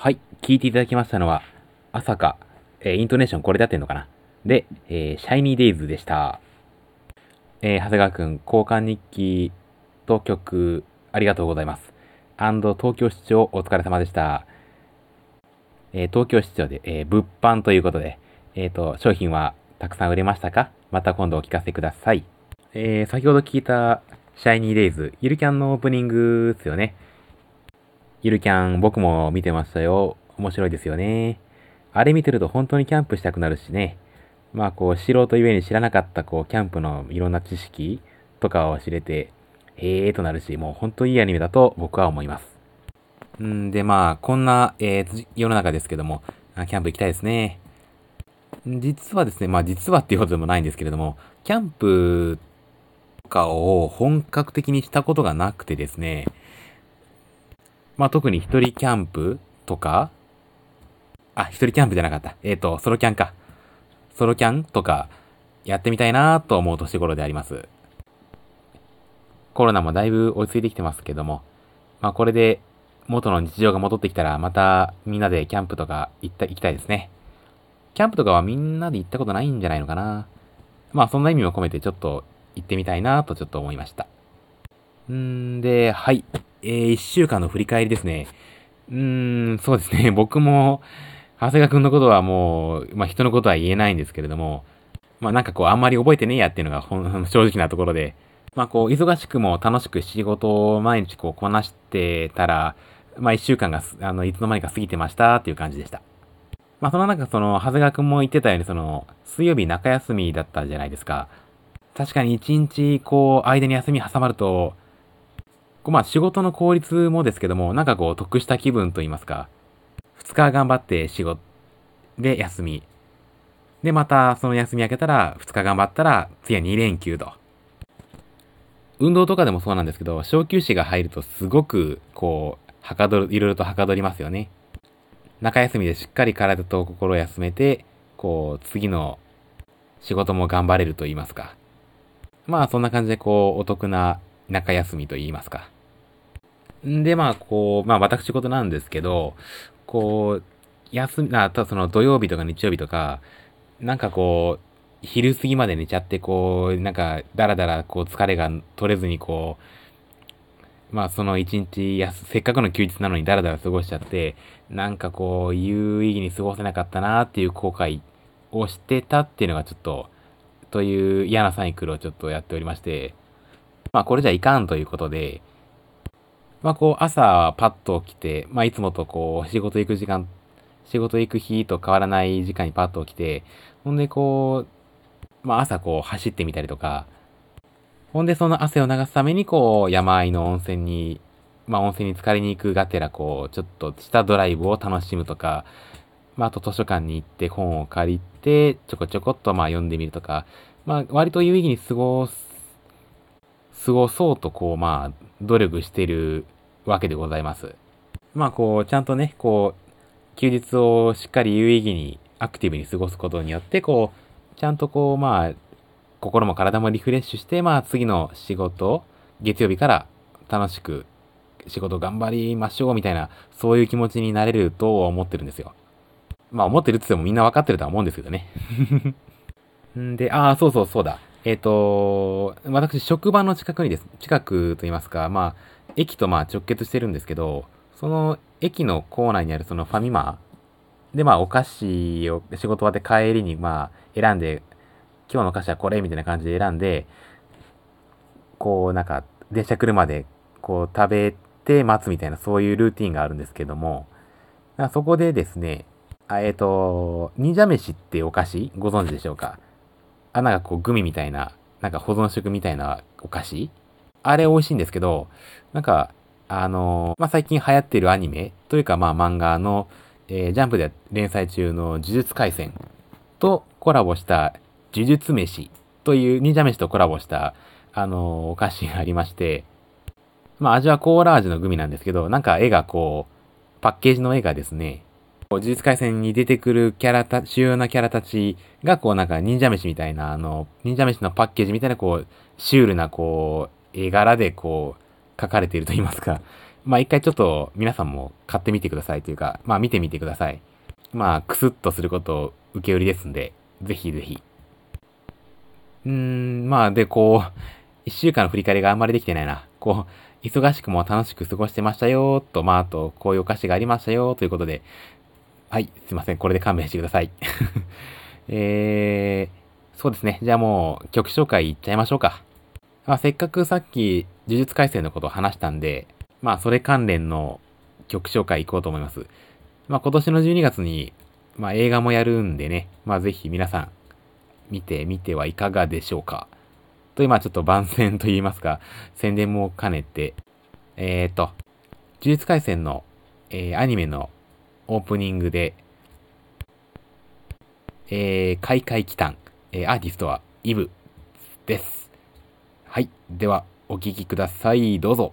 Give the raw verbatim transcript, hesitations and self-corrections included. はい、聞いていただきましたのは、朝か、えー、イントネーションこれだってんのかなで、えー、シャイニーデイズでした。えー、長谷川くん、交換日記、当局、ありがとうございます。and 東京市長、お疲れ様でした。えー、東京市長で、えー、物販ということで、えっと、商品はたくさん売れましたか？また今度お聞かせください。えー、先ほど聞いた、シャイニーデイズ、ゆるキャンのオープニングですよね。ゆるキャン、僕も見てましたよ。面白いですよね。あれ見てると本当にキャンプしたくなるしね。まあこう、素人ゆえに知らなかったこう、キャンプのいろんな知識とかを知れて、へえーとなるし、もう本当にいいアニメだと僕は思います。んでまあ、こんな、えー、世の中ですけども、キャンプ行きたいですね。実はですね、まあ実はっていうことでもないんですけれども、キャンプとかを本格的にしたことがなくてですね、まあ特に一人キャンプとか、あ、一人キャンプじゃなかった。えっと、ソロキャンか。ソロキャンとかやってみたいなと思う年頃であります。コロナもだいぶ落ち着いてきてますけども、まあこれで元の日常が戻ってきたらまたみんなでキャンプとか行った行きたいですね。キャンプとかはみんなで行ったことないんじゃないのかな。まあそんな意味も込めてちょっと行ってみたいなとちょっと思いました。んで、はい。えー、一週間の振り返りですね。うーん、そうですね。僕も、長谷川くんのことはもう、まあ、人のことは言えないんですけれども、まあ、なんかこう、あんまり覚えてねえやっていうのが、ほん、正直なところで、まあ、こう、忙しくも楽しく仕事を毎日こう、こなしてたら、まあ、一週間が、あの、いつの間にか過ぎてましたっていう感じでした。まあ、その中、その、長谷川くんも言ってたように、その、水曜日中休みだったじゃないですか。確かに一日、こう、間に休み挟まると、まあ仕事の効率もですけども、なんかこう得した気分といいますか、ふつか頑張って仕事で休み、でまたその休み明けたらふつか頑張ったら次はにれんきゅうと。運動とかでもそうなんですけど、小休止が入るとすごくこう、はかどる、いろいろとはかどりますよね。中休みでしっかり体と心を休めて、こう次の仕事も頑張れるといいますか。まあそんな感じでこうお得な中休みといいますか。で、まあ、こう、まあ、私事なんですけど、こう、休み、あとその土曜日とか日曜日とか、なんかこう、昼過ぎまで寝ちゃって、こう、なんか、だらだら、こう、疲れが取れずに、こう、まあ、その一日やす、せっかくの休日なのにだらだら過ごしちゃって、なんかこう、有意義に過ごせなかったなっていう後悔をしてたっていうのがちょっと、という嫌なサイクルをちょっとやっておりまして、まあ、これじゃいかんということで、まあこう朝パッと起きて、まあいつもとこう仕事行く時間、仕事行く日と変わらない時間にパッと起きて、ほんでこう、まあ朝こう走ってみたりとか、ほんでその汗を流すためにこう山あいの温泉に、まあ温泉に浸かりに行くがてらこうちょっとしたドライブを楽しむとか、まああと図書館に行って本を借りてちょこちょこっとまあ読んでみるとか、まあ割と有意義に過ごす、過ごそうとこうまあ努力してるわけでございます。まあこうちゃんとねこう休日をしっかり有意義にアクティブに過ごすことによってこうちゃんとこうまあ心も体もリフレッシュしてまあ次の仕事月曜日から楽しく仕事頑張りましょうみたいなそういう気持ちになれると思ってるんですよ。まあ思ってるって言ってもみんなわかってるとは思うんですけどね。んでああそうそうそうだ。えっと、私、職場の近くにです。近くと言いますか、まあ、駅とまあ直結してるんですけど、その駅の構内にあるそのファミマで、まあ、お菓子を仕事終わって帰りに、まあ、選んで、今日のお菓子はこれみたいな感じで選んで、こう、なんか、電車来るまで、こう、食べて待つみたいな、そういうルーティンがあるんですけども、そこでですね、えっと、忍者飯ってお菓子、ご存知でしょうか？あ、なんかこうグミみたいな、なんか保存食みたいなお菓子？あれ美味しいんですけど、なんか、あのー、まあ、最近流行ってるアニメというかまあ漫画の、えー、ジャンプで連載中の呪術廻戦とコラボした呪術飯という、忍者飯とコラボした、あのー、お菓子がありまして、まあ、味はコーラ味のグミなんですけど、なんか絵がこう、パッケージの絵がですね、呪術廻戦に出てくるキャラた、主要なキャラたちが、こうなんか忍者飯みたいな、あの、忍者飯のパッケージみたいな、こう、シュールな、こう、絵柄で、こう、描かれていると言いますか。まあ一回ちょっと皆さんも買ってみてくださいというか、まあ見てみてください。まあクスッとすることを受け売りですんで、ぜひぜひ。うーん、まあでこう、一週間の振り返りがあんまりできてないな。こう、忙しくも楽しく過ごしてましたよと、まああとこういうお菓子がありましたよということで、はい、すいません、これで勘弁してください。えー、そうですね、じゃあもう曲紹介いっちゃいましょうか。まあ、せっかくさっき呪術廻戦のことを話したんで、まあそれ関連の曲紹介いこうと思います。まあ今年のじゅうにがつに、まあ映画もやるんでね、まあぜひ皆さん見てみてはいかがでしょうか。というまあちょっと番宣と言いますか、宣伝も兼ねて、えーと、呪術廻戦の、えー、アニメのオープニングで、えー、開会期間、えー、アーティストはイブです。はい。では、お聴きください。どうぞ。